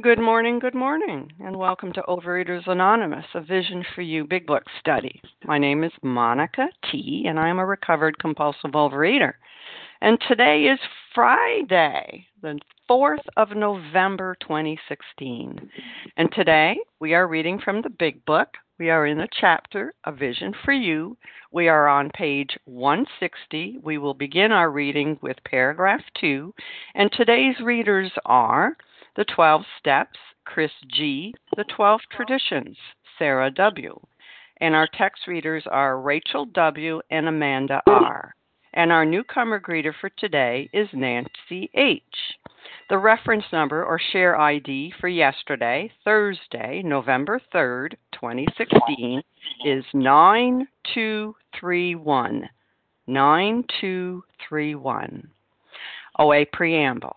Good morning, and welcome to Overeaters Anonymous, a Vision for You Big Book study. My name is Monica T, and I am a recovered compulsive overeater. And today is Friday, the 4th of November, 2016. And today we are reading from the Big Book. We are in the chapter, A Vision for You. We are on page 160. We will begin our reading with paragraph 2. And today's readers are The 12 Steps, Chris G, The 12 Traditions, Sarah W. And our text readers are Rachel W. and Amanda R. And our newcomer greeter for today is Nancy H. The reference number or share ID for yesterday, Thursday, November 3rd, 2016, is 9231. 9231. OA Preamble.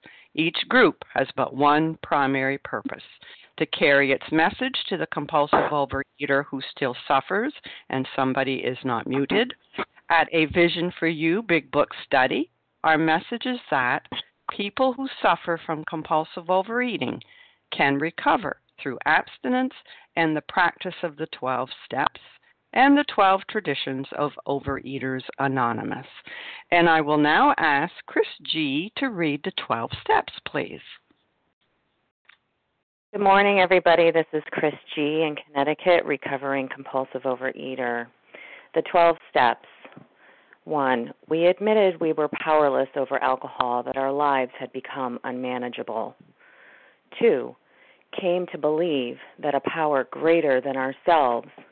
each group has but one primary purpose, to carry its message to the compulsive overeater who still suffers and somebody is not muted. At a Vision for You Big Book study, our message is that people who suffer from compulsive overeating can recover through abstinence and the practice of the 12 steps and the 12 traditions of Overeaters Anonymous. And I will now ask Chris G. to read the 12 steps, please. Good morning, everybody. This is Chris G. in Connecticut, recovering compulsive overeater. The 12 steps. 1. We admitted we were powerless over alcohol, that our lives had become unmanageable. 2. Came to believe that a power greater than ourselves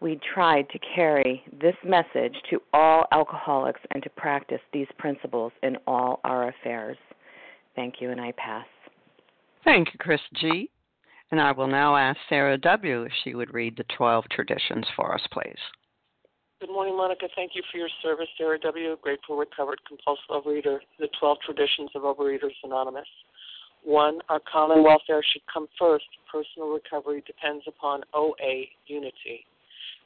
we tried to carry this message to all alcoholics and to practice these principles in all our affairs. Thank you, and I pass. Thank you, Chris G. And I will now ask Sarah W. if she would read the 12 traditions for us, please. Good morning, Monica. Thank you for your service. Sarah W., grateful, recovered, compulsive overeater, the 12 traditions of Overeaters Anonymous. 1. Our common welfare should come first. Personal recovery depends upon OA unity.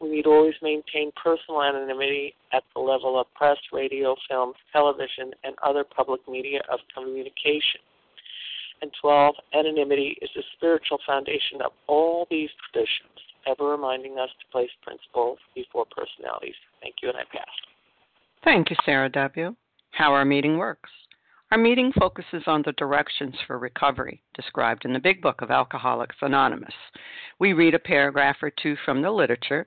We need always maintain personal anonymity at the level of press, radio, films, television, and other public media of communication. And 12, anonymity is the spiritual foundation of all these traditions, ever reminding us to place principles before personalities. Thank you, and I pass. Thank you, Sarah W. How our meeting works. Our meeting focuses on the directions for recovery described in the Big Book of Alcoholics Anonymous. We read a paragraph or two from the literature,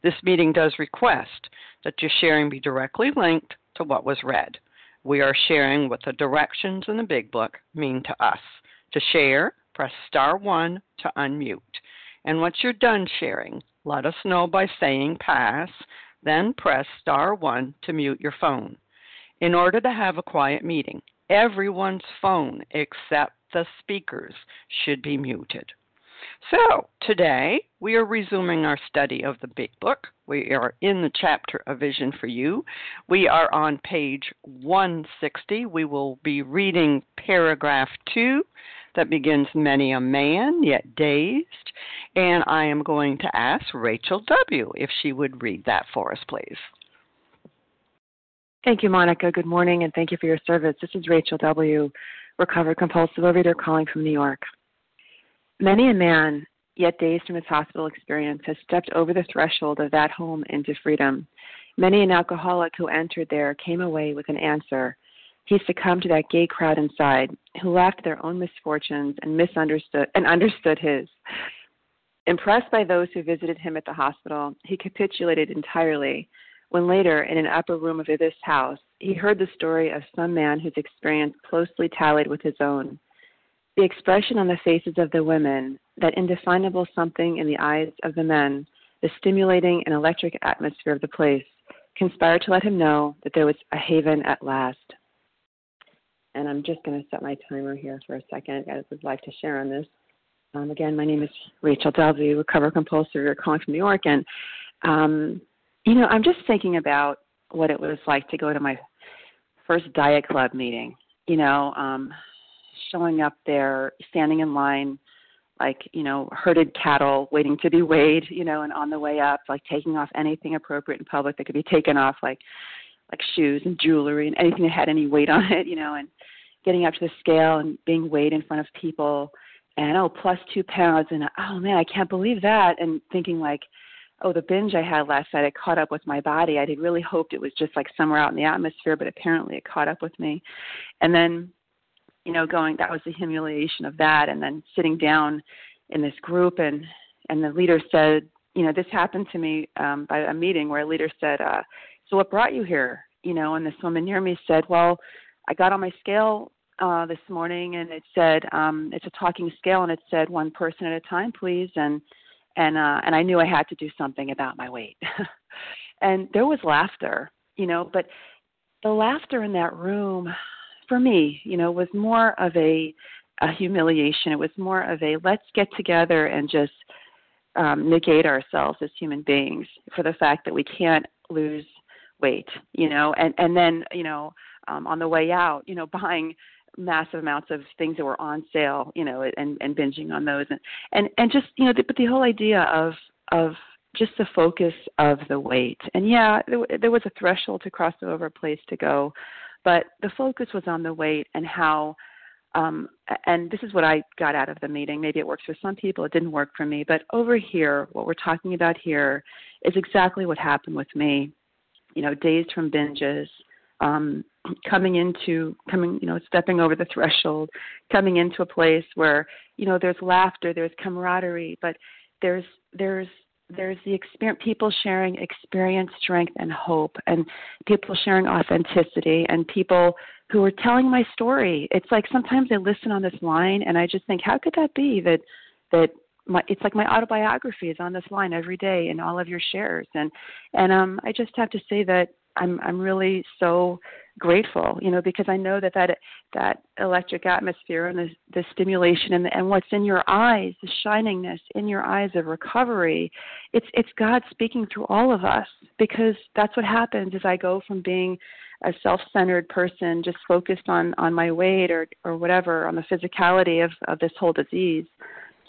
This meeting does request that your sharing be directly linked to what was read. We are sharing what the directions in the Big Book mean to us. To share, press *1 to unmute. And once you're done sharing, let us know by saying pass, then press *1 to mute your phone. In order to have a quiet meeting, everyone's phone except the speaker's should be muted. So, today, we are resuming our study of the Big Book. We are in the chapter, A Vision for You. We are on page 160. We will be reading paragraph 2 that begins, Many a man, yet dazed. And I am going to ask Rachel W. if she would read that for us, please. Thank you, Monica. Good morning, and thank you for your service. This is Rachel W., recovered compulsive overeater calling from New York. Many a man, yet dazed from his hospital experience, has stepped over the threshold of that home into freedom. Many an alcoholic who entered there came away with an answer. He succumbed to that gay crowd inside, who laughed at their own misfortunes and understood his. Impressed by those who visited him at the hospital, he capitulated entirely. When later, in an upper room of this house, he heard the story of some man whose experience closely tallied with his own. The expression on the faces of the women, that indefinable something in the eyes of the men, the stimulating and electric atmosphere of the place, conspired to let him know that there was a haven at last. And I'm just going to set my timer here for a second. I would like to share on this. Again, my name is Rachel Delvey, recovered compulsive, calling from New York. And, I'm just thinking about what it was like to go to my first Diet Club meeting, showing up there, standing in line, herded cattle, waiting to be weighed, and on the way up, taking off anything appropriate in public that could be taken off, like shoes and jewelry and anything that had any weight on it, and getting up to the scale and being weighed in front of people and, plus 2 pounds and, I can't believe that. And thinking the binge I had last night, it caught up with my body. I had really hoped it was just somewhere out in the atmosphere, but apparently it caught up with me. And then, that was the humiliation of that. And then sitting down in this group and the leader said, this happened to me by a meeting where a leader said, so what brought you here? And this woman near me said, well, I got on my scale this morning and it said, it's a talking scale and it said one person at a time, please. And I knew I had to do something about my weight. And there was laughter, but the laughter in that room for me, was more of a humiliation. It was more of a let's get together and just negate ourselves as human beings for the fact that we can't lose weight, and then, on the way out, you know, buying massive amounts of things that were on sale, you know, and binging on those. And just, you know, but the whole idea of just the focus of the weight. And yeah, there was a threshold to cross over, a place to go, but the focus was on the weight and how, and this is what I got out of the meeting. Maybe it works for some people. It didn't work for me. But over here, what we're talking about here is exactly what happened with me. You know, days from binges, coming, you know, stepping over the threshold, coming into a place where, you know, there's laughter, there's camaraderie, but there's the experience, people sharing experience, strength, and hope, and people sharing authenticity, and people who are telling my story. It's like sometimes I listen on this line, and I just think, how could that be that it's like my autobiography is on this line every day in all of your shares, and I just have to say that I'm really so grateful, you know, because I know that electric atmosphere and the stimulation and what's in your eyes, the shiningness in your eyes of recovery, it's God speaking through all of us, because that's what happens is I go from being a self-centered person just focused on my weight or whatever, on the physicality of this whole disease,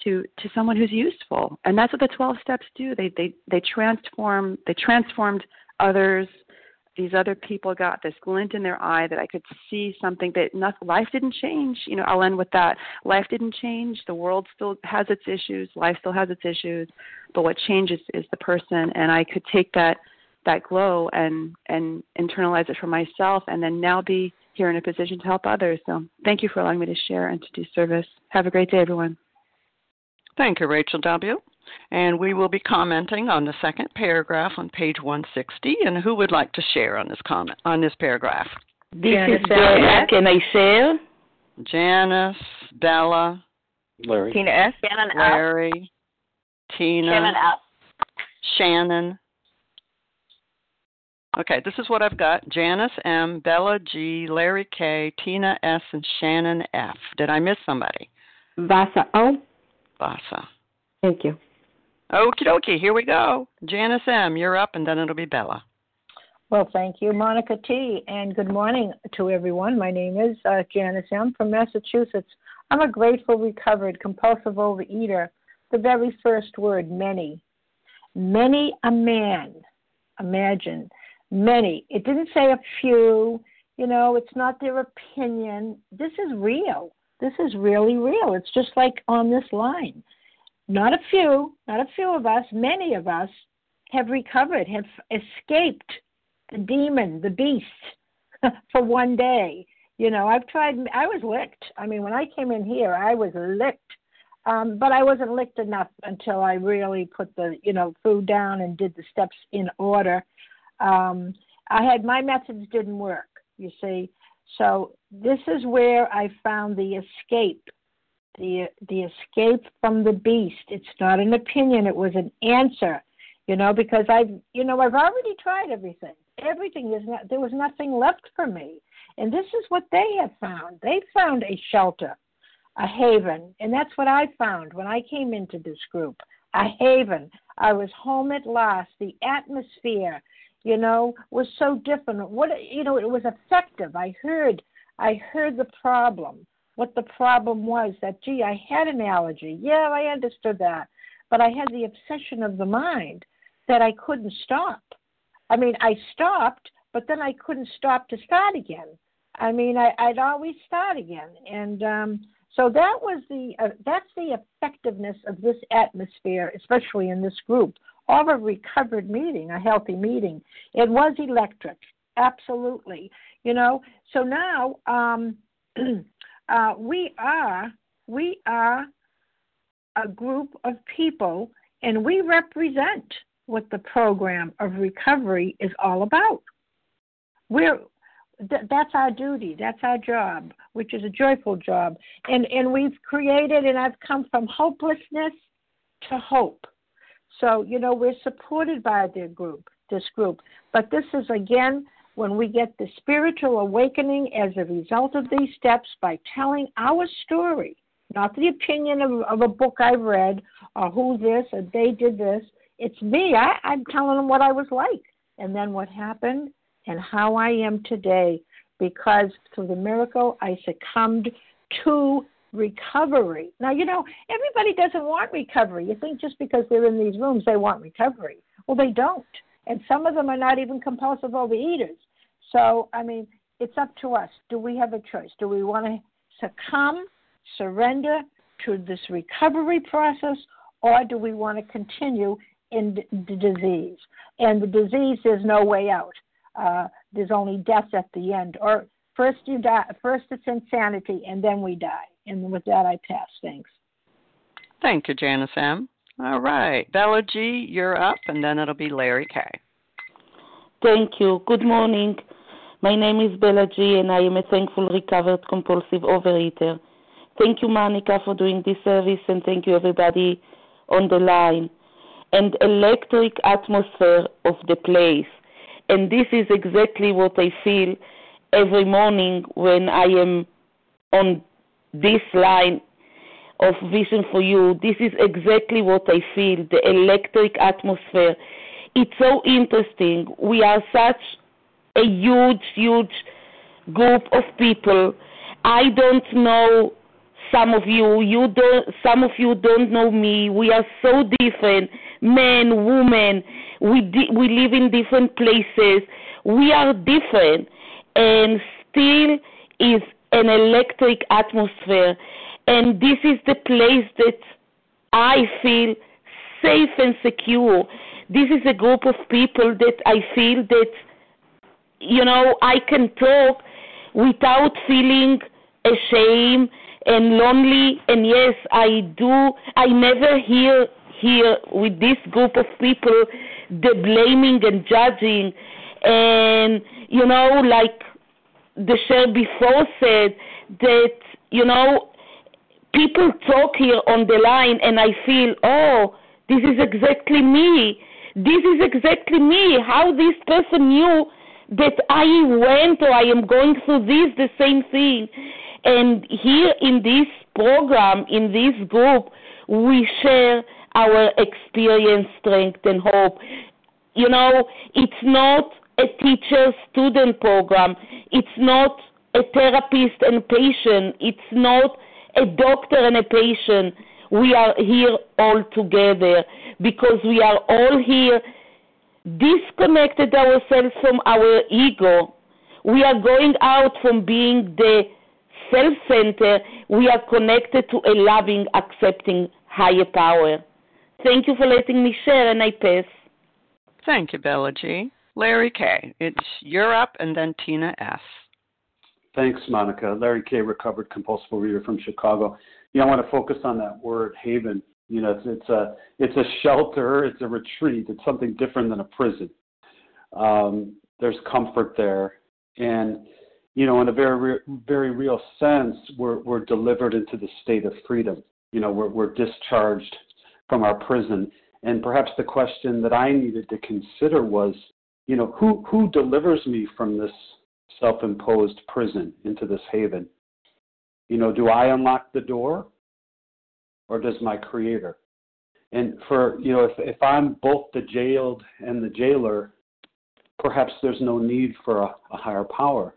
to someone who's useful. And that's what the 12 steps do. They transformed others. These other people got this glint in their eye that I could see something life didn't change. You know, I'll end with that. Life didn't change. The world still has its issues. Life still has its issues. But what changes is the person. And I could take that glow and internalize it for myself, and then now be here in a position to help others. So thank you for allowing me to share and to do service. Have a great day, everyone. Thank you, Rachel W. And we will be commenting on the second paragraph on page 160. And who would like to share on this comment, on this paragraph? This Janice is Bella. Can I share? Janice, Bella, Larry, Tina S, Shannon Larry, F. Tina, Shannon F. Shannon. Okay, this is what I've got. Janice M, Bella G, Larry K, Tina S, and Shannon F. Did I miss somebody? Vasa O. Vasa. Thank you. Okie dokie, here we go. Janice M., you're up, and then it'll be Bella. Well, thank you, Monica T., and good morning to everyone. My name is Janice M. from Massachusetts. I'm a grateful, recovered, compulsive overeater. The very first word, many. Many a man. Imagine. Many. It didn't say a few. You know, it's not their opinion. This is real. This is really real. It's just like on this line. Not a few of us, many of us have recovered, have escaped the demon, the beast for one day. You know, I was licked. I mean, when I came in here, I was licked. But I wasn't licked enough until I really put the, you know, food down and did the steps in order. My methods didn't work, you see. So this is where I found the escape. The escape from the beast. It's not an opinion. It was an answer, you know, because I've already tried everything. There was nothing left for me. And this is what they have found. They found a shelter, a haven. And that's what I found when I came into this group, a haven. I was home at last. The atmosphere, you know, was so different. It was effective. I heard the problem. What the problem was that, gee, I had an allergy. Yeah, I understood that. But I had the obsession of the mind that I couldn't stop. I mean, I stopped, but then I couldn't stop to start again. I mean, I'd always start again. And so that was that's the effectiveness of this atmosphere, especially in this group, of a recovered meeting, a healthy meeting. It was electric, absolutely. You know, so now... We are a group of people, and we represent what the program of recovery is all about. That's our duty. That's our job, which is a joyful job. And we've created, and I've come from hopelessness to hope. So, you know, we're supported by this group. But this is, again... when we get the spiritual awakening as a result of these steps by telling our story, not the opinion of a book I've read or who this or they did this. It's me. I'm telling them what I was like and then what happened and how I am today. because through the miracle, I succumbed to recovery. Now, you know, everybody doesn't want recovery. You think just because they're in these rooms, they want recovery. Well, they don't. And some of them are not even compulsive overeaters. So, I mean, it's up to us. Do we have a choice? Do we want to succumb, surrender to this recovery process, or do we want to continue in the disease? And the disease, there's no way out. There's only death at the end. Or first you die, first it's insanity, and then we die. And with that, I pass. Thanks. Thank you, Janice M. All right. Bella G., you're up, and then it'll be Larry K. Thank you. Good morning. My name is Bella G., and I am a thankful recovered compulsive overeater. Thank you, Monica, for doing this service, and thank you, everybody on the line. And electric atmosphere of the place. And this is exactly what I feel every morning when I am on this line of Vision for You. This is exactly what I feel, the electric atmosphere. It's so interesting. We are such a huge, huge group of people. I don't know some of you. Some of you don't know me. We are so different, men, women. We live in different places. We are different, and still is an electric atmosphere. And this is the place that I feel safe and secure. This is a group of people that I feel that, you know, I can talk without feeling ashamed and lonely. And yes, I never hear here with this group of people the blaming and judging. And, you know, like the share before said, that, you know, people talk here on the line and I feel, oh, this is exactly me. This is exactly me. How this person knew that I went or I am going through this, the same thing. And here in this program, in this group, we share our experience, strength, and hope. You know, it's not a teacher-student program. It's not a therapist and patient. It's not a doctor and a patient. We are here all together because we are all here disconnected ourselves from our ego. We are going out from being the self-centered. We are connected to a loving, accepting higher power. Thank you for letting me share, and I pass. Thank you, Bella G. Larry K., it's you're up, and then Tina S. Thanks, Monica. Larry K., recovered compulsive reader from Chicago. You know, I want to focus on that word, haven. You know, it's a shelter, it's a retreat, it's something different than a prison. There's comfort there. And, you know, in a very, very real sense, we're delivered into the state of freedom. You know, we're discharged from our prison. And perhaps the question that I needed to consider was, you know, who delivers me from this self-imposed prison into this haven? You know, do I unlock the door, or does my Creator? And for, you know, if I'm both the jailed and the jailer, perhaps there's no need for a higher power.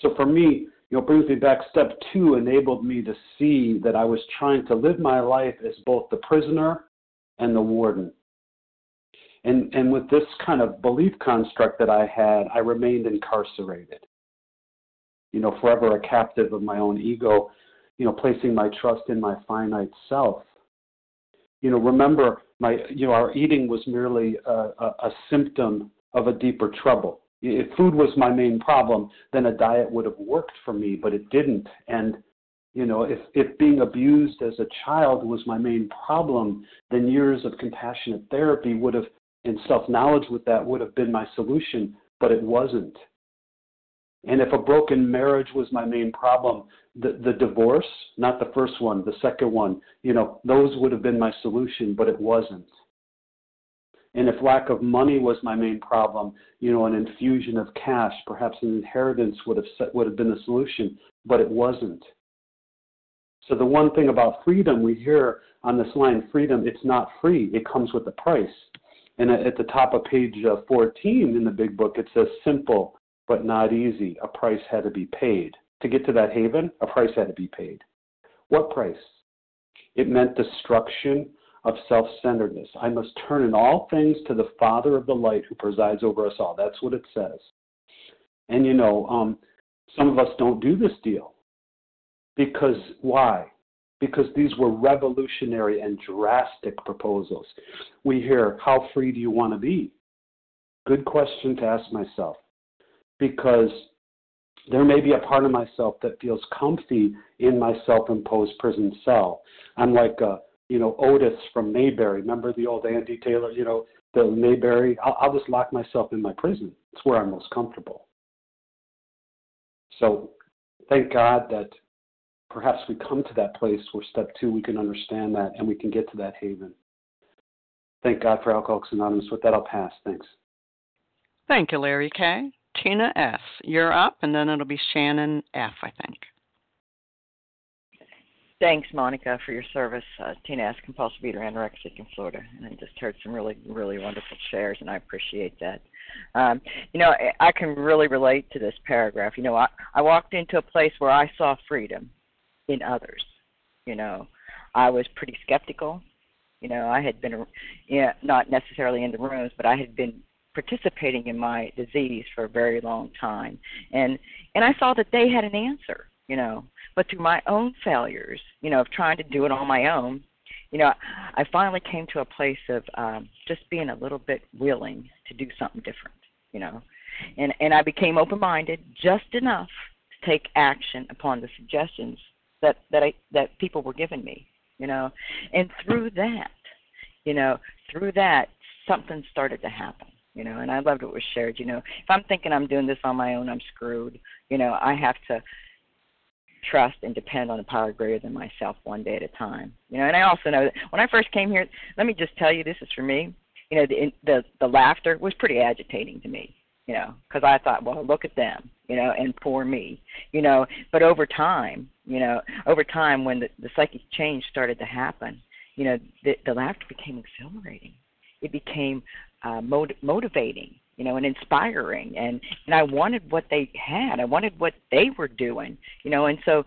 So for me, you know, brings me back. Step 2 enabled me to see that I was trying to live my life as both the prisoner and the warden. And with this kind of belief construct that I had, I remained incarcerated. You know, forever a captive of my own ego, you know, placing my trust in my finite self. You know, remember, our eating was merely a symptom of a deeper trouble. If food was my main problem, then a diet would have worked for me, but it didn't. And, you know, if being abused as a child was my main problem, then years of compassionate therapy would have, and self-knowledge with that would have been my solution, but it wasn't. And if a broken marriage was my main problem, the divorce, not the first one, the second one, you know, those would have been my solution, but it wasn't. And if lack of money was my main problem, you know, an infusion of cash, perhaps an inheritance would have been the solution, but it wasn't. So the one thing about freedom we hear on this line, freedom, it's not free. It comes with a price. And at the top of page 14 in the Big Book, it says simple, but not easy. A price had to be paid. To get to that haven, a price had to be paid. What price? It meant destruction of self-centeredness. I must turn in all things to the Father of the light who presides over us all. That's what it says. And, you know, some of us don't do this deal. Because why? Because these were revolutionary and drastic proposals. We hear, how free do you want to be? Good question to ask myself. Because there may be a part of myself that feels comfy in my self-imposed prison cell. I'm like, Otis from Mayberry. Remember the old Andy Taylor, the Mayberry? I'll just lock myself in my prison. It's where I'm most comfortable. So thank God that perhaps we come to that place where step two, we can understand that and we can get to that haven. Thank God for Alcoholics Anonymous. With that, I'll pass. Thanks. Thank you, Larry K. Tina S., you're up, and then it'll be Shannon F., I think. Thanks, Monica, for your service. Tina S., compulsive eater, anorexic in Florida. And I just heard some really, really wonderful shares, and I appreciate that. I can really relate to this paragraph. I walked into a place where I saw freedom in others. I was pretty skeptical. I had been, not necessarily in the rooms, but I had been participating in my disease for a very long time. And I saw that they had an answer, but through my own failures, of trying to do it on my own, I finally came to a place of just being a little bit willing to do something different, and I became open-minded just enough to take action upon the suggestions that people were giving me, and through that, something started to happen. And I loved what was shared. If I'm thinking I'm doing this on my own, I'm screwed. I have to trust and depend on a power greater than myself one day at a time. And I also know that when I first came here, let me just tell you, this is for me, the laughter was pretty agitating to me, because I thought, well, look at them, and poor me, But over time when the psychic change started to happen, the laughter became exhilarating. It became motivating, and inspiring. And I wanted what they had. I wanted what they were doing, And so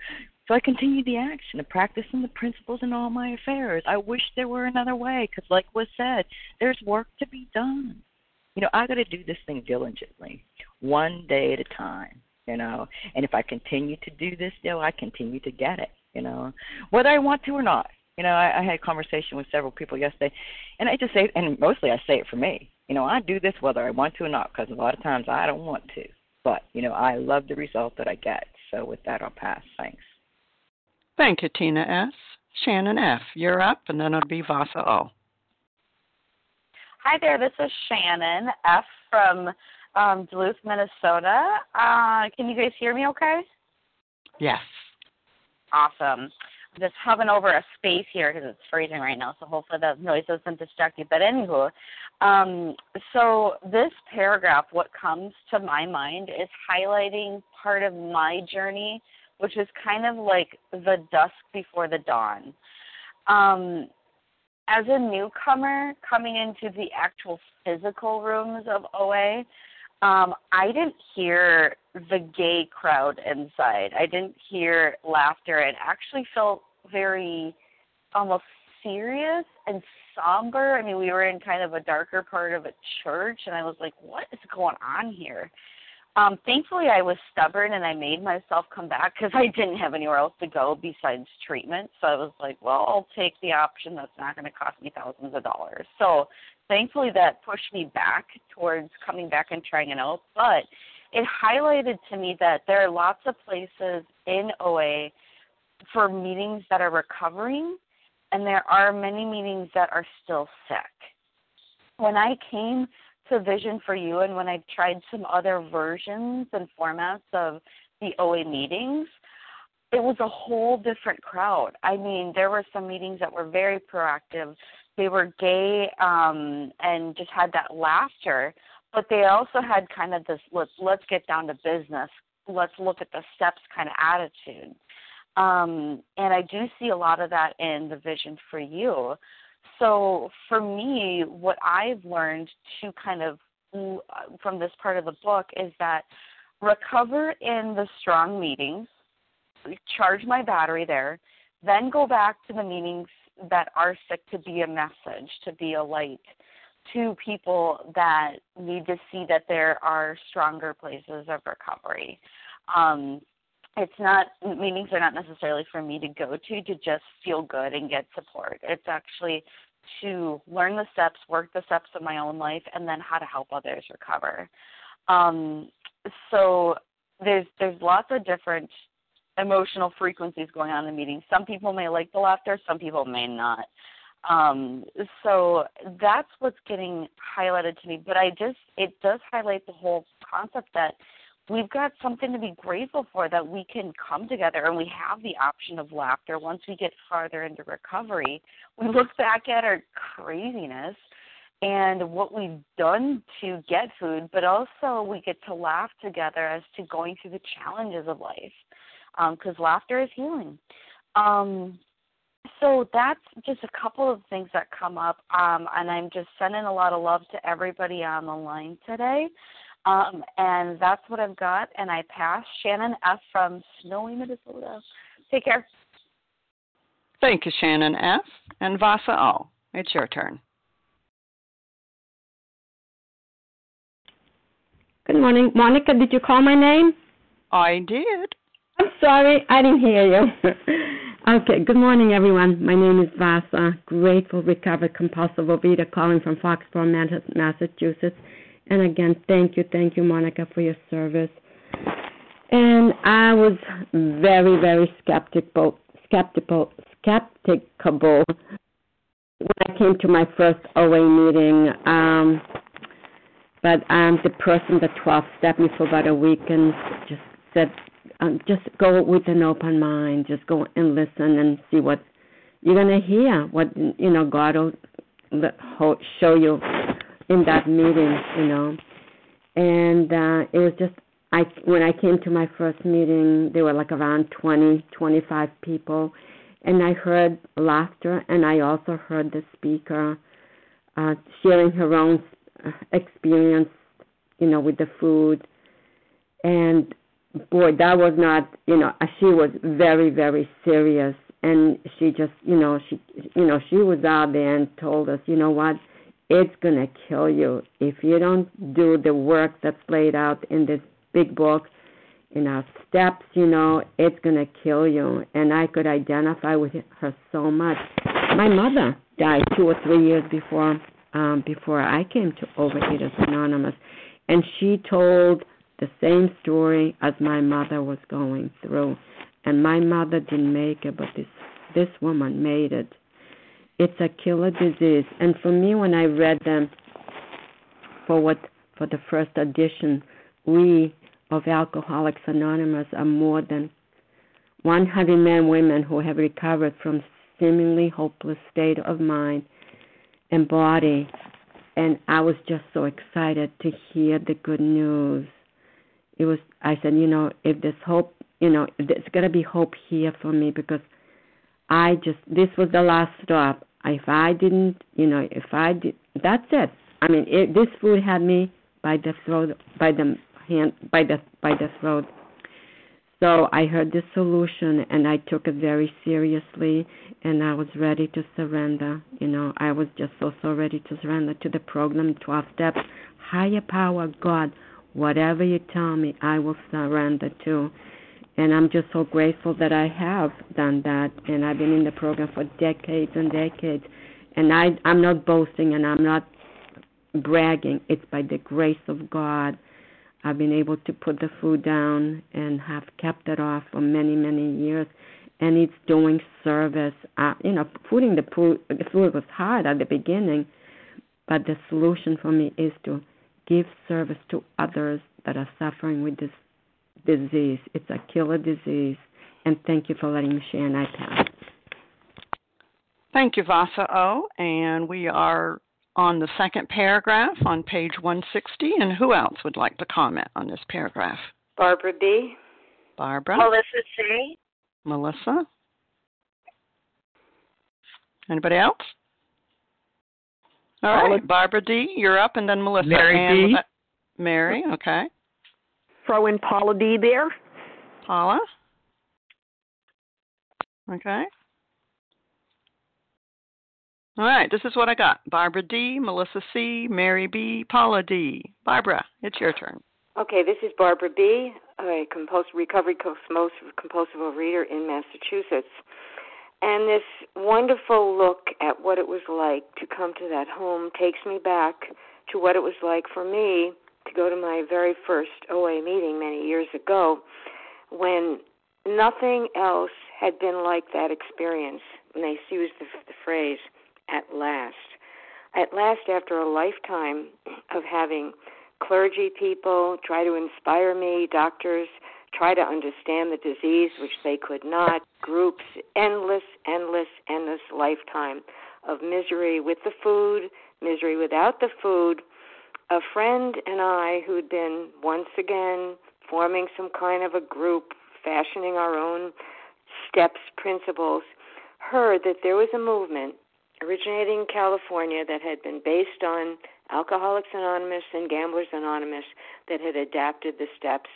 I continued the action of practicing the principles in all my affairs. I wish there were another way because, like was said, there's work to be done. I got to do this thing diligently, one day at a time, And if I continue to do this deal, I continue to get it, whether I want to or not. I had a conversation with several people yesterday, and I just say, and mostly I say it for me. I do this whether I want to or not, because a lot of times I don't want to. But, I love the result that I get. So with that, I'll pass. Thanks. Thank you, Tina S. Shannon F., you're up, and then it'll be Vasa O. Hi there. This is Shannon F. from Duluth, Minnesota. Can you guys hear me okay? Yes. Awesome. I'm just hovering over a space here because it's freezing right now, so hopefully the noise doesn't distract you. But anywho, so this paragraph, what comes to my mind is highlighting part of my journey, which is kind of like the dusk before the dawn. As a newcomer coming into the actual physical rooms of OA, I didn't hear the gay crowd inside. I didn't hear laughter. It actually felt very almost serious and somber. I mean, we were in kind of a darker part of a church, and I was like, what is going on here? Thankfully, I was stubborn, and I made myself come back because I didn't have anywhere else to go besides treatment. So I was like, well, I'll take the option that's not going to cost me thousands of dollars. So thankfully, that pushed me back towards coming back and trying it out, but it highlighted to me that there are lots of places in OA for meetings that are recovering, and there are many meetings that are still sick. When I came to Vision for You and when I tried some other versions and formats of the OA meetings, it was a whole different crowd. I mean, there were some meetings that were very proactive. They were gay and just had that laughter, but they also had kind of this, let's get down to business, let's look at the steps kind of attitude. And I do see a lot of that in the Vision for You. So for me, what I've learned to kind of from this part of the book is that recover in the strong meetings, charge my battery there, then go back to the meetings that are sick to be a message, to be a light to people that need to see that there are stronger places of recovery. It's not, meetings are not necessarily for me to go to just feel good and get support. It's actually to learn the steps, work the steps of my own life, and then how to help others recover. So there's lots of different emotional frequencies going on in the meeting. Some people may like the laughter, some people may not. So that's what's getting highlighted to me. But it does highlight the whole concept that we've got something to be grateful for, that we can come together and we have the option of laughter. Once we get farther into recovery, we look back at our craziness and what we've done to get food, but also we get to laugh together as to going through the challenges of life, because laughter is healing. So that's just a couple of things that come up, and I'm just sending a lot of love to everybody on the line today. And that's what I've got, and I pass. Shannon F. from snowy Minnesota. Take care. Thank you, Shannon F. And Vasa O, it's your turn. Good morning. Monica, did you call my name? I did. I'm sorry, I didn't hear you. Okay, good morning, everyone. My name is Vasa, grateful, recovered, compulsive overeater, calling from Foxborough, Massachusetts. And again, thank you, Monica, for your service. And I was very, very skeptical when I came to my first OA meeting. But the person, the 12th, stepped me for about a week and just said, just go with an open mind. Just go and listen and see what you're going to hear. What, God will show you in that meeting, and it was just, when I came to my first meeting, there were around 20, 25 people, and I heard laughter, and I also heard the speaker sharing her own experience, with the food, and boy, that was not, she was very, very serious, and she just, she was out there and told us, what, it's going to kill you if you don't do the work that's laid out in this big book, in our steps, it's going to kill you. And I could identify with her so much. My mother died 2 or 3 years before I came to Overeaters Anonymous, and she told the same story as my mother was going through. And my mother didn't make it, but this woman made it. It's a killer disease. And for me, when I read them for the first edition, we of Alcoholics Anonymous are more than 100 men and women who have recovered from seemingly hopeless state of mind and body. And I was just so excited to hear the good news. I said, if there's hope, there's got to be hope here for me, because this was the last stop. That's it. This food had me by the throat. So I heard this solution, and I took it very seriously, and I was ready to surrender. I was just so ready to surrender to the program, 12 steps, higher power, God, whatever you tell me, I will surrender to. And I'm just so grateful that I have done that, and I've been in the program for decades and decades. And I'm not boasting, and I'm not bragging. It's by the grace of God I've been able to put the food down and have kept it off for many, many years. And it's doing service. Putting the food was hard at the beginning, but the solution for me is to give service to others that are suffering with this disease. It's a killer disease. And thank you for letting me share, and I pass. Thank you, Vasa O. And we are on the second paragraph on page 160. And who else would like to comment on this paragraph? Barbara B. Barbara. Melissa C. Melissa. Anybody else? All right. Barbara D., you're up, and then Melissa. Mary B. Mary, okay. throw in Paula D there. Paula. Okay. All right, this is what I got. Barbara D, Melissa C, Mary B, Paula D. Barbara, it's your turn. Okay, this is Barbara B, a recovery compulsive overeater in Massachusetts. And this wonderful look at what it was like to come to that home takes me back to what it was like for me to go to my very first OA meeting many years ago, when nothing else had been like that experience. And they used the phrase, at last. At last, after a lifetime of having clergy people try to inspire me, doctors try to understand the disease, which they could not, groups, endless lifetime of misery with the food, misery without the food. A friend and I, who'd been once again forming some kind of a group, fashioning our own steps, principles, heard that there was a movement originating in California that had been based on Alcoholics Anonymous and Gamblers Anonymous that had adapted the steps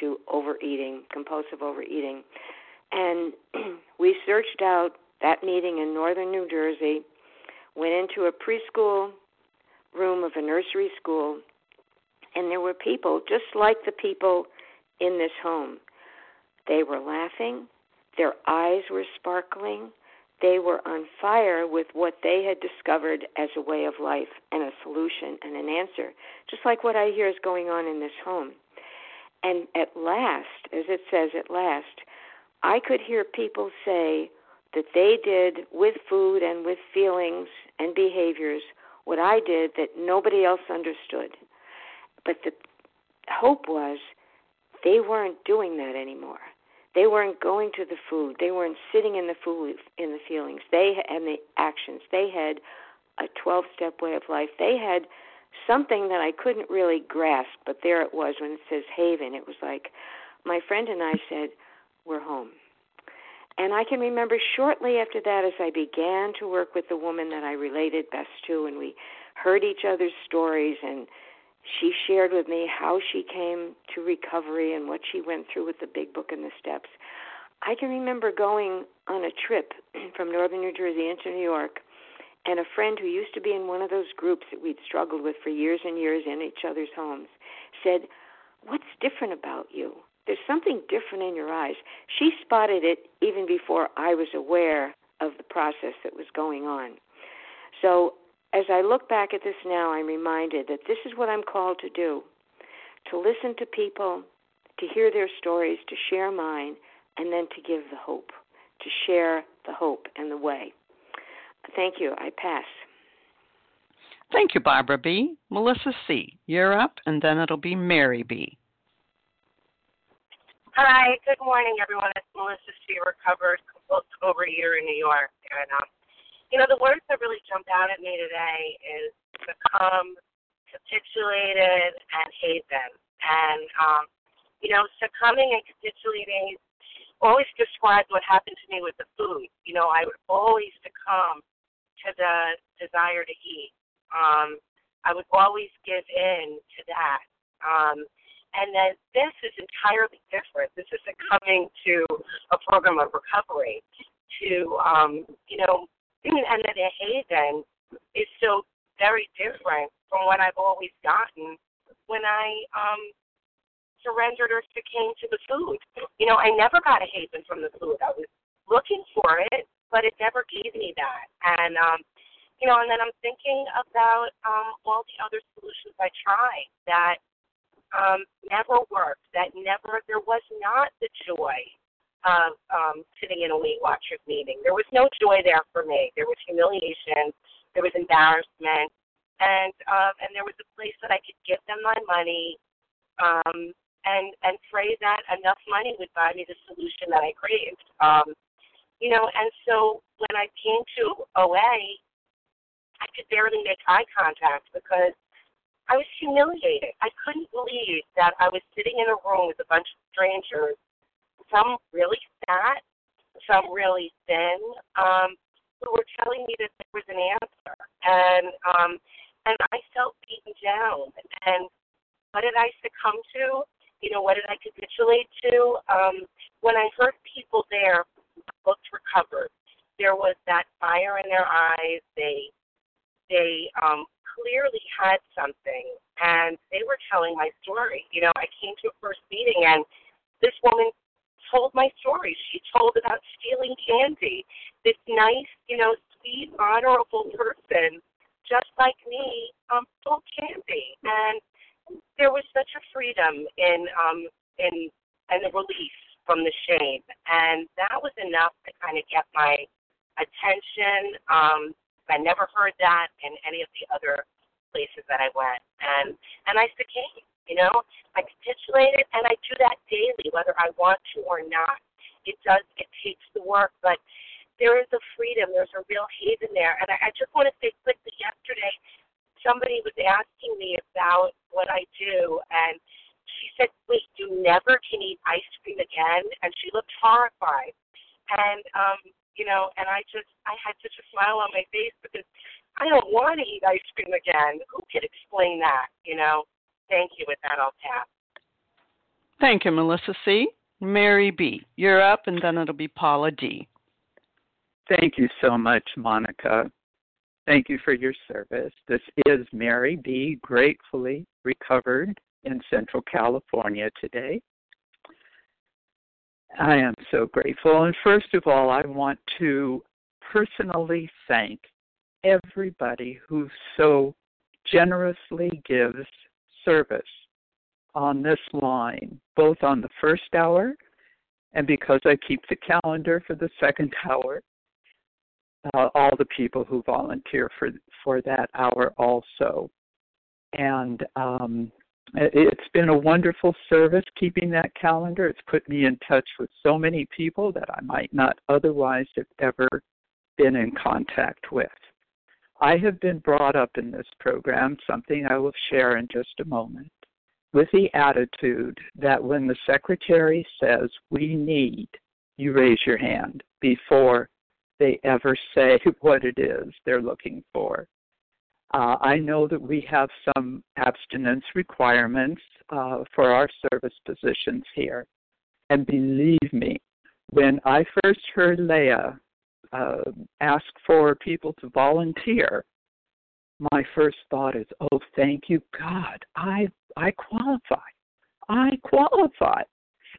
to overeating, compulsive overeating. And we searched out that meeting in northern New Jersey, went into a preschool room of a nursery school, and there were people just like the people in this home. They were laughing, their eyes were sparkling, they were on fire with what they had discovered as a way of life and a solution and an answer, just like what I hear is going on in this home. And at last, as it says, at last, I could hear people say that they did with food and with feelings and behaviors what I did that nobody else understood. But the hope was they weren't doing that anymore. They weren't going to the food. They weren't sitting in the food, in the feelings, they and the actions. They had a 12-step way of life. They had something that I couldn't really grasp, but there it was when it says haven. It was like my friend and I said, we're home. And I can remember shortly after that, as I began to work with the woman that I related best to, and we heard each other's stories, and she shared with me how she came to recovery and what she went through with the Big Book and the steps. I can remember going on a trip from northern New Jersey into New York, and a friend who used to be in one of those groups that we'd struggled with for years and years in each other's homes said, "What's different about you? There's something different in your eyes." She spotted it even before I was aware of the process that was going on. So as I look back at this now, I'm reminded that this is what I'm called to do, to listen to people, to hear their stories, to share mine, and then to give the hope, to share the hope and the way. Thank you. I pass. Thank you, Barbara B. Melissa C., you're up, and then it'll be Mary B. Hi. Good morning, everyone. It's Melissa C., recovered compulsive overeater in New York. And you know, the words that really jumped out at me today is succumb, capitulated, and haven. And, you know, succumbing and capitulating always described what happened to me with the food. You know, I would always succumb to the desire to eat. I would always give in to that. And then this is entirely different. This is succumbing to a program of recovery, to, you know, and that the haven is so very different from what I've always gotten when I surrendered or succumbed to the food. You know, I never got a haven from the food. I was looking for it, but it never gave me that. And, you know, and then I'm thinking about all the other solutions I tried that never worked, that never, there was not the joy of sitting in a Weight Watchers meeting. There was no joy there for me. There was humiliation. There was embarrassment. And there was a place that I could give them my money and pray that enough money would buy me the solution that I craved. You know, and so when I came to OA, I could barely make eye contact because I was humiliated. I couldn't believe that I was sitting in a room with a bunch of strangers, some really fat, some really thin, who were telling me that there was an answer. And I felt beaten down. And what did I succumb to? you know, what did I capitulate to? When I heard people there, books recovered, there was that fire in their eyes. They clearly had something, and they were telling my story. You know, I came to a first meeting, and this woman told my story. She told about stealing candy. This nice, you know, sweet, honorable person, just like me, stole candy. And there was such a freedom in the release from the shame. And that was enough to kind of get my attention. I never heard that in any of the other places that I went. And I became, you know, I capitulated, and I do that daily, whether I want to or not. It takes the work, but there is a freedom. There's a real haven there. And I just want to say quickly, yesterday, somebody was asking me about what I do, and she said, wait, you never can eat ice cream again? And she looked horrified. And, you know, and I had such a smile on my face because I don't want to eat ice cream again. Who could explain that, you know? Thank you. With that, I'll tap. Thank you, Melissa C. Mary B., you're up, and then it'll be Paula D. Thank you so much, Monica. Thank you for your service. This is Mary B., gratefully recovered in Central California today. I am so grateful. And first of all, I want to personally thank everybody who so generously gives service on this line, both on the first hour and because I keep the calendar for the second hour, all the people who volunteer for that hour also. And it's been a wonderful service keeping that calendar. It's put me in touch with so many people that I might not otherwise have ever been in contact with. I have been brought up in this program, something I will share in just a moment, with the attitude that when the secretary says, we need, you raise your hand before they ever say what it is they're looking for. I know that we have some abstinence requirements for our service positions here. And believe me, when I first heard Leah ask for people to volunteer, my first thought is, oh, thank you, God, I qualify. I qualify.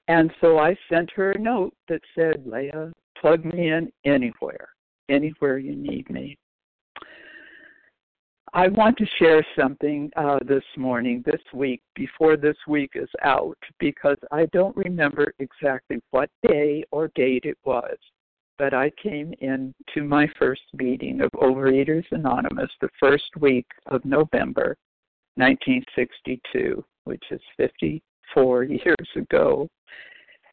And so I sent her a note that said, Leah, plug me in anywhere you need me. I want to share something this morning, this week, before this week is out, because I don't remember exactly what day or date it was, but I came in to my first meeting of Overeaters Anonymous the first week of November 1962, which is 54 years ago.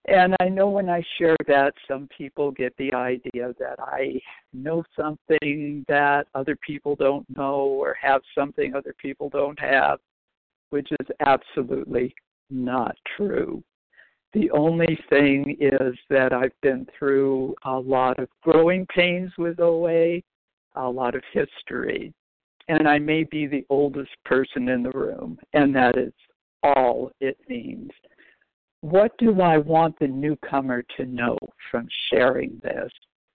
And I know when I share that, some people get the idea that I know something that other people don't know or have something other people don't have, which is absolutely not true. The only thing is that I've been through a lot of growing pains with OA, a lot of history, and I may be the oldest person in the room, and that is all it means. What do I want the newcomer to know from sharing this?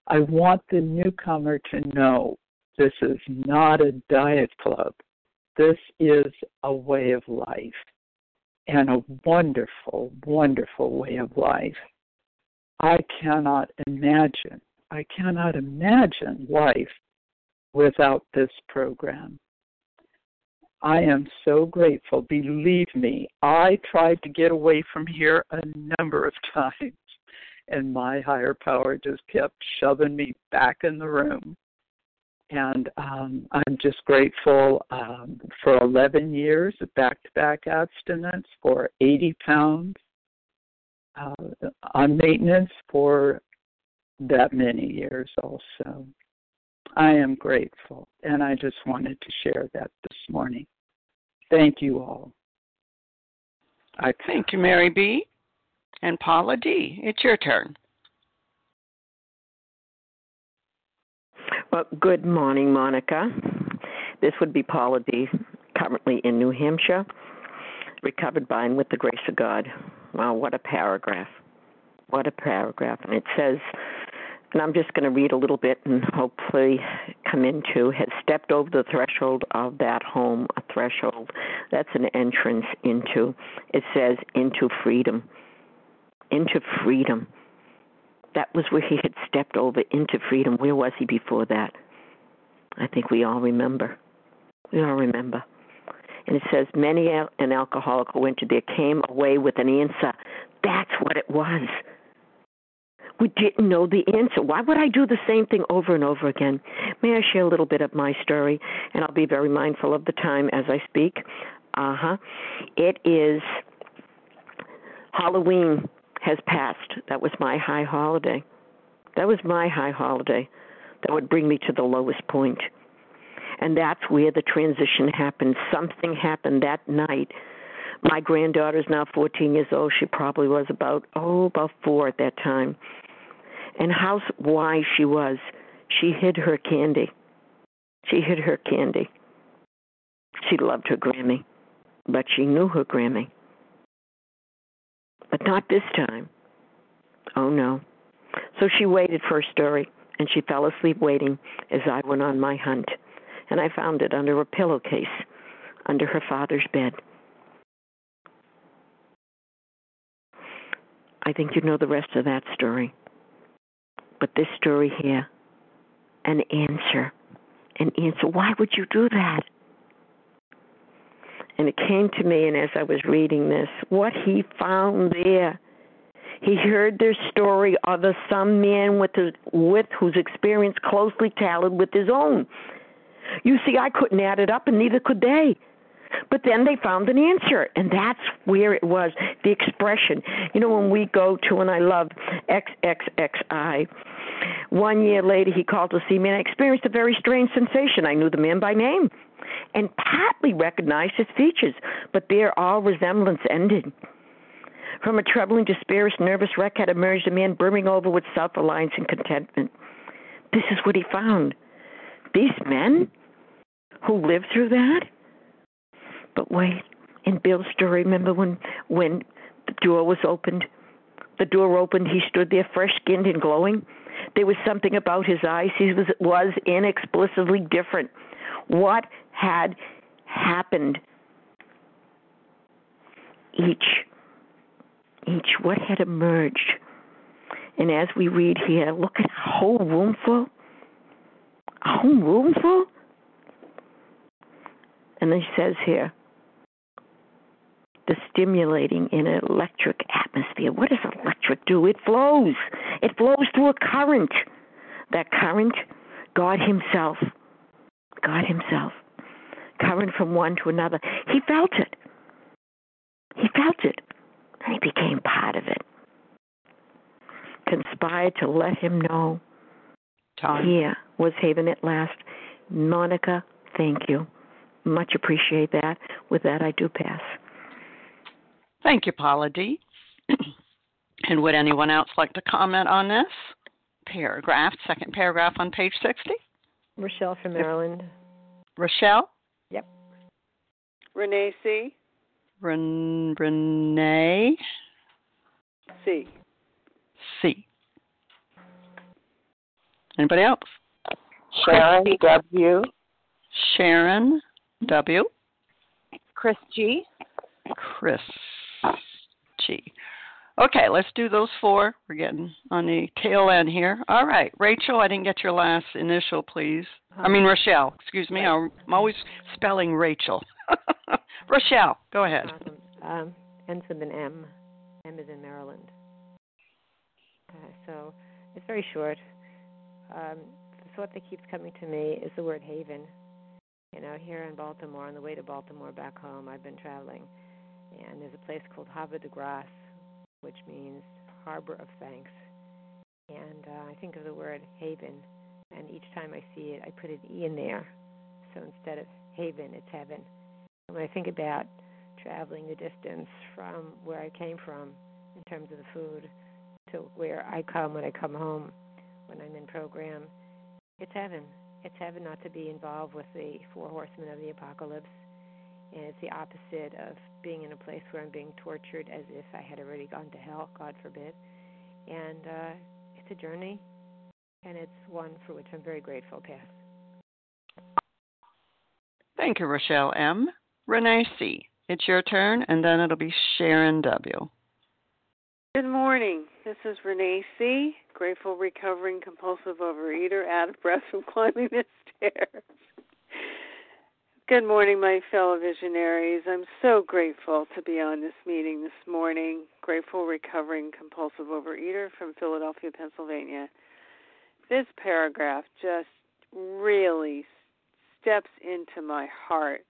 I want the newcomer to know this is not a diet club. This is a way of life, and a wonderful, wonderful way of life. I cannot imagine life without this program. I am so grateful. Believe me, I tried to get away from here a number of times, and my higher power just kept shoving me back in the room. And I'm just grateful for 11 years of back-to-back abstinence, for 80 pounds on maintenance for that many years also. I am grateful, and I just wanted to share that this morning. Thank you all. Thank you, Mary B. And Paula D., it's your turn. Well, good morning, Monica. This would be Paula D., currently in New Hampshire. recovered by and with the grace of God. Wow, what a paragraph. What a paragraph. And it says, and I'm just going to read a little bit and hopefully come into, has stepped over the threshold of that home, a threshold. That's an entrance into, it says, into freedom. Into freedom. That was where he had stepped over into freedom. Where was he before that? I think we all remember. We all remember. And it says, many an alcoholic who went to there came away with an answer. That's what it was. We didn't know the answer. Why would I do the same thing over and over again? May I share a little bit of my story? And I'll be very mindful of the time as I speak. It is Halloween has passed. That was my high holiday. That was my high holiday. That would bring me to the lowest point. And that's where the transition happened. Something happened that night. My granddaughter is now 14 years old. She probably was about 4 at that time. And how wise she was. She hid her candy. She hid her candy. She loved her Grammy, but she knew her Grammy. But not this time. Oh, no. So she waited for a story, and she fell asleep waiting as I went on my hunt. And I found it under a pillowcase, under her father's bed. I think you know the rest of that story. But this story here, an answer. Why would you do that? And it came to me, and as I was reading this, what he found there. He heard their story of some man with whose experience closely tallied with his own. You see, I couldn't add it up, and neither could they. But then they found an answer, and that's where it was, the expression. You know, when we go to, and I love XXXI, 1 year later he called to see me, and I experienced a very strange sensation. I knew the man by name and partly recognized his features, but there all resemblance ended. From a troubling, dispersed, nervous wreck had emerged a man brimming over with self-reliance and contentment. This is what he found. These men who lived through that? But wait, in Bill's story, remember when the door was opened? The door opened, he stood there, fresh-skinned and glowing. There was something about his eyes. He was inexplicably different. What had happened? Each, what had emerged? And as we read here, look at a whole room full. A whole room full? And then he says here, the stimulating in an electric atmosphere. What does electric do? It flows. It flows through a current. That current, God himself. Current from one to another. He felt it. And he became part of it. Conspired to let him know. Here was haven at last. Monica, thank you. Much appreciate that. With that, I do pass. Thank you, Paula D. And would anyone else like to comment on this paragraph, second paragraph on page 60? Rochelle from Maryland. Rochelle? Yep. Renee C. Renee? C. C. Anybody else? Sharon W. Sharon W. Chris G. Chris G. Okay, let's do those 4. We're getting on the tail end here. All right, Rachel, I didn't get your last initial, please. Rochelle, excuse me. I'm always spelling Rachel. Rochelle, go ahead. Awesome. Ends with an M. M is in Maryland. So it's very short. The thought that keeps coming to me is the word haven. You know, here in Baltimore, on the way to Baltimore back home, I've been traveling, and there's a place called Havre de Grace, which means harbor of thanks. And I think of the word haven, and each time I see it, I put an E in there. So instead of haven, it's heaven. And when I think about traveling the distance from where I came from in terms of the food to where I come when I come home, when I'm in program, it's heaven. It's heaven not to be involved with the 4 horsemen of the apocalypse And it's the opposite of being in a place where I'm being tortured as if I had already gone to hell, God forbid. And it's a journey, and it's one for which I'm very grateful, Pat. Thank you, Rochelle M. Renee C., it's your turn, and then it'll be Sharon W. Good morning. This is Renee C., grateful, recovering, compulsive overeater, out of breath from climbing the stairs. Good morning, my fellow visionaries. I'm so grateful to be on this meeting this morning. Grateful, recovering, compulsive overeater from Philadelphia, Pennsylvania. This paragraph just really steps into my heart.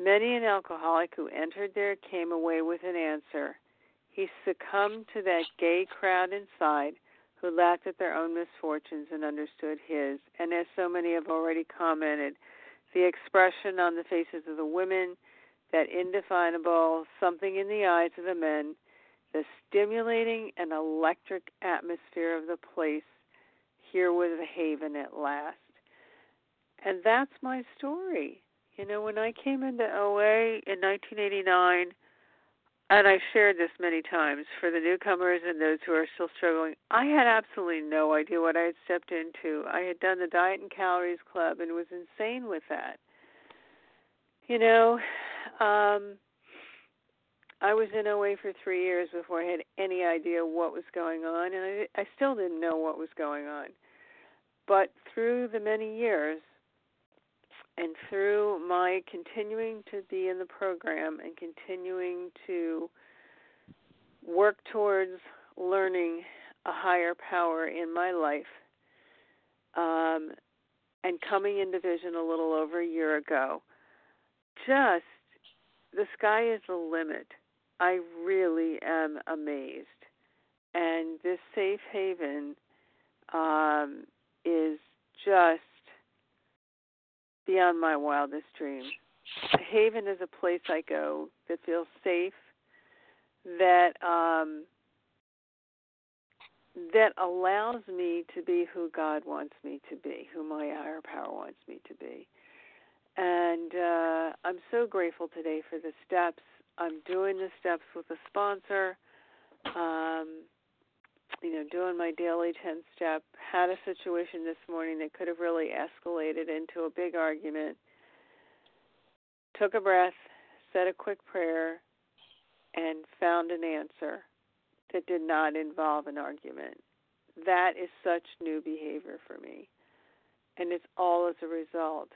Many an alcoholic who entered there came away with an answer. He succumbed to that gay crowd inside who laughed at their own misfortunes and understood his. And as so many have already commented, the expression on the faces of the women, that indefinable something in the eyes of the men, the stimulating and electric atmosphere of the place, here was a haven at last. And that's my story. You know, when I came into OA in 1989, and I've shared this many times for the newcomers and those who are still struggling, I had absolutely no idea what I had stepped into. I had done the Diet and Calories Club and was insane with that. You know, I was in OA for 3 years before I had any idea what was going on, and I still didn't know what was going on. But through the many years, and through my continuing to be in the program and continuing to work towards learning a higher power in my life, and coming into vision a little over a year ago, just the sky is the limit. I really am amazed. And this safe haven is just beyond my wildest dream. A haven is a place I go that feels safe, that that allows me to be who God wants me to be, who my higher power wants me to be. And I'm so grateful today for the steps. I'm doing the steps with a sponsor, you know, doing my daily 10-step, had a situation this morning that could have really escalated into a big argument, took a breath, said a quick prayer, and found an answer that did not involve an argument. That is such new behavior for me. And it's all as a result,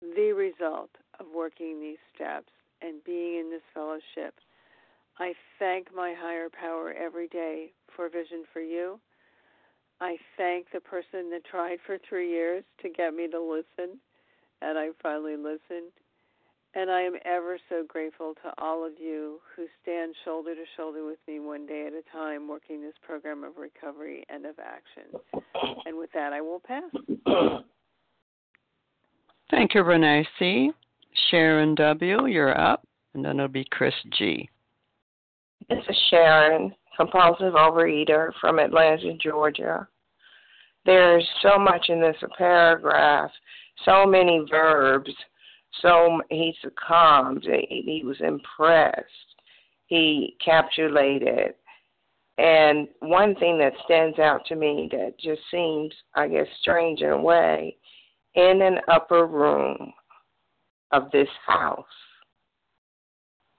the result of working these steps and being in this fellowship. I thank my higher power every day for Vision for You. I thank the person that tried for 3 years to get me to listen, and I finally listened. And I am ever so grateful to all of you who stand shoulder to shoulder with me one day at a time working this program of recovery and of action. And with that, I will pass. Thank you, Renee C. Sharon W., you're up, and then it'll be Chris G. This is Sharon, compulsive overeater from Atlanta, Georgia. There's so much in this paragraph, so many verbs. So he succumbed, he was impressed, he capitulated. And one thing that stands out to me that just seems, I guess, strange in a way, in an upper room of this house,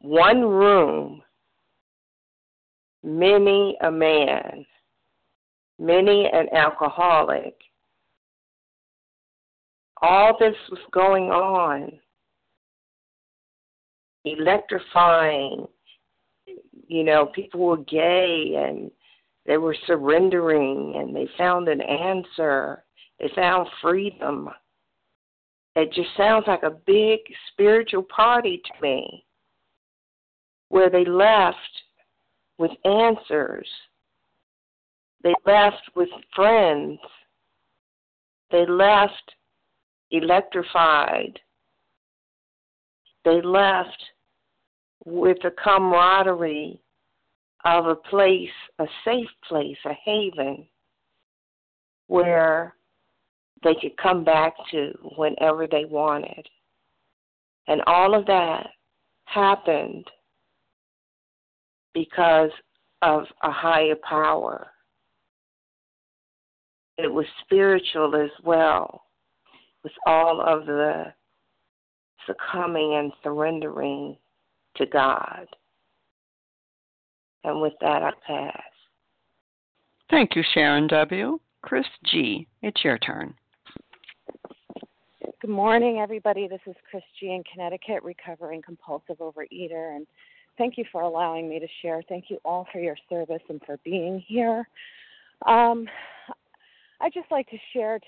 one room, many a man, many an alcoholic. All this was going on, electrifying, you know, people were gay and they were surrendering and they found an answer. They found freedom. It just sounds like a big spiritual party to me where they left with answers. They left with friends. They left electrified. They left with the camaraderie of a place, a safe place, a haven where they could come back to whenever they wanted. And all of that happened because of a higher power. It was spiritual as well, with all of the succumbing and surrendering to God. And with that, I pass. Thank you, Sharon W. Chris G., it's your turn. Good morning, everybody. This is Chris G. in Connecticut, recovering compulsive overeater. And thank you for allowing me to share. Thank you all for your service and for being here. I'd just like to share,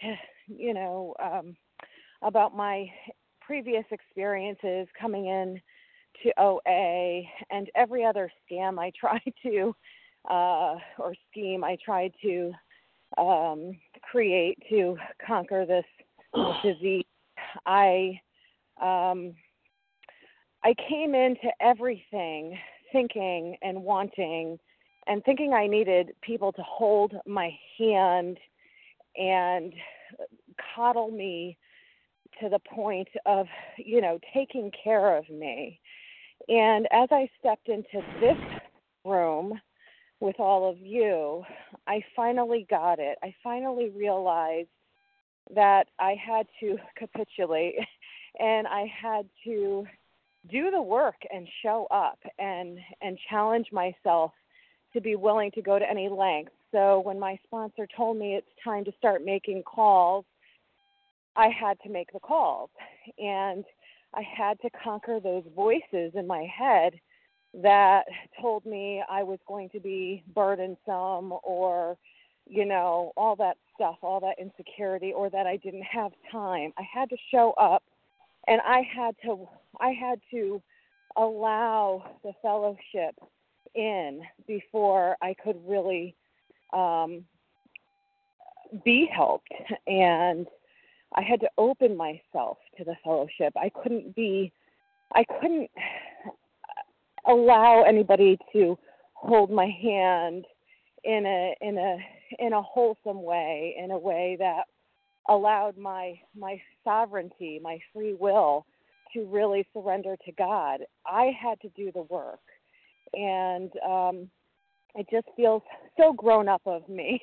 about my previous experiences coming in to OA and every other scam I tried to, or scheme I tried to create to conquer this disease. I came into everything thinking and wanting and thinking I needed people to hold my hand and coddle me to the point of, taking care of me. And as I stepped into this room with all of you, I finally got it. I finally realized that I had to capitulate and I had to do the work and show up and challenge myself to be willing to go to any length. So when my sponsor told me it's time to start making calls, I had to make the calls, and I had to conquer those voices in my head that told me I was going to be burdensome or, all that stuff, all that insecurity, or that I didn't have time. I had to show up, and I had to allow the fellowship in before I could really be helped, and I had to open myself to the fellowship. I couldn't allow anybody to hold my hand in a wholesome way, in a way that allowed my sovereignty, my free will to really surrender to God. I had to do the work. And it just feels so grown up of me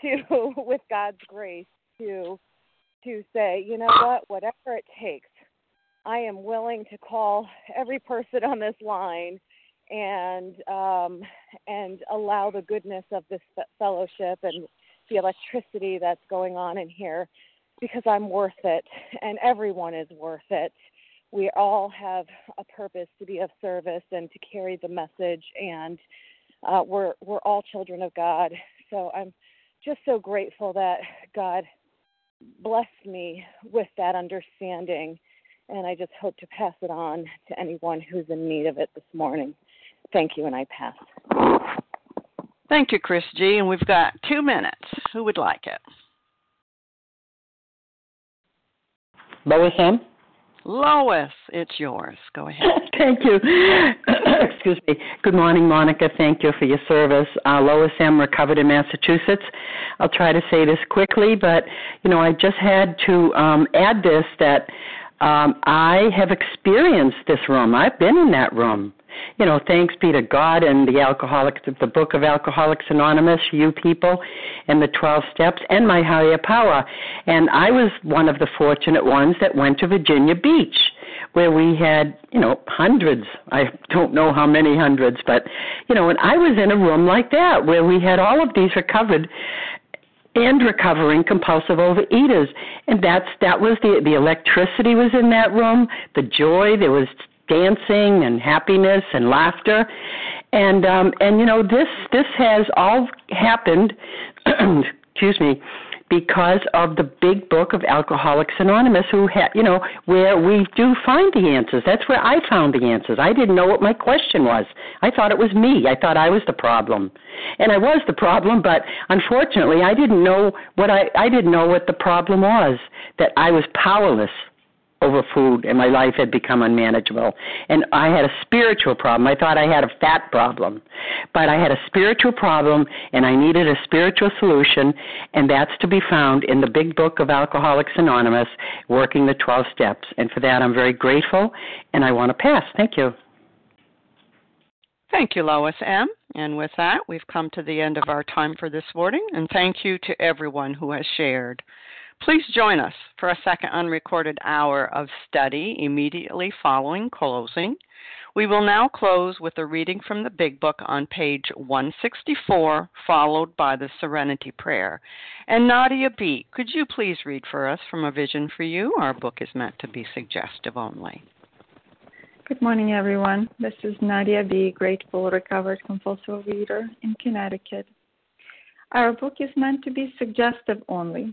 to, with God's grace, to say, you know what, whatever it takes, I am willing to call every person on this line and allow the goodness of this fellowship and the electricity that's going on in here, because I'm worth it and everyone is worth it. We all have a purpose to be of service and to carry the message, and we're all children of God. So I'm just so grateful that God bless me with that understanding, and I just hope to pass it on to anyone who's in need of it this morning. Thank you, and I pass. Thank you, Chris G., and we've got 2 minutes. Who would like it? Lois M. Lois, it's yours. Go ahead. Thank you. Excuse me. Good morning, Monica. Thank you for your service. Lois M., recovered in Massachusetts. I'll try to say this quickly, but, I just had to add this, that I have experienced this room. I've been in that room. Thanks be to God and the book of Alcoholics Anonymous, you people, and the 12 steps, and my higher power. And I was one of the fortunate ones that went to Virginia Beach, where we had, hundreds. I don't know how many hundreds, but, and I was in a room like that where we had all of these recovered and recovering compulsive overeaters. And that was the electricity was in that room, the joy, there was dancing and happiness and laughter, and this has all happened, excuse me, because of the Big Book of Alcoholics Anonymous, where we do find the answers. That's where I found the answers. I didn't know what my question was. I thought it was me. I thought I was the problem, and I was the problem. But unfortunately, I didn't know what the problem was. That I was powerless. over food, and my life had become unmanageable. And I had a spiritual problem. I thought I had a fat problem, but I had a spiritual problem, and I needed a spiritual solution, and that's to be found in the Big Book of Alcoholics Anonymous, Working the 12 Steps. And for that, I'm very grateful, and I want to pass. Thank you. Thank you, Lois M. And with that, we've come to the end of our time for this morning, and thank you to everyone who has shared. Please join us for a second unrecorded hour of study immediately following closing. We will now close with a reading from the Big Book on page 164, followed by the Serenity Prayer. And Nadia B., could you please read for us from A Vision for You? Our book is meant to be suggestive only. Good morning, everyone. This is Nadia B., grateful, recovered, compulsive reader in Connecticut. Our book is meant to be suggestive only.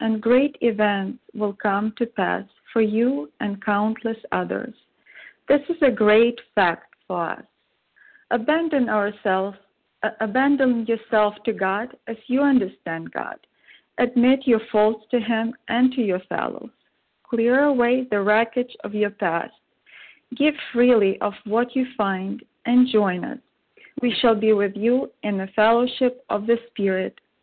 and great events will come to pass for you and countless others. This is a great fact for us. Abandon yourself to God as you understand God. Admit your faults to Him and to your fellows. Clear away the wreckage of your past. Give freely of what you find and join us. We shall be with you in the fellowship of the Spirit,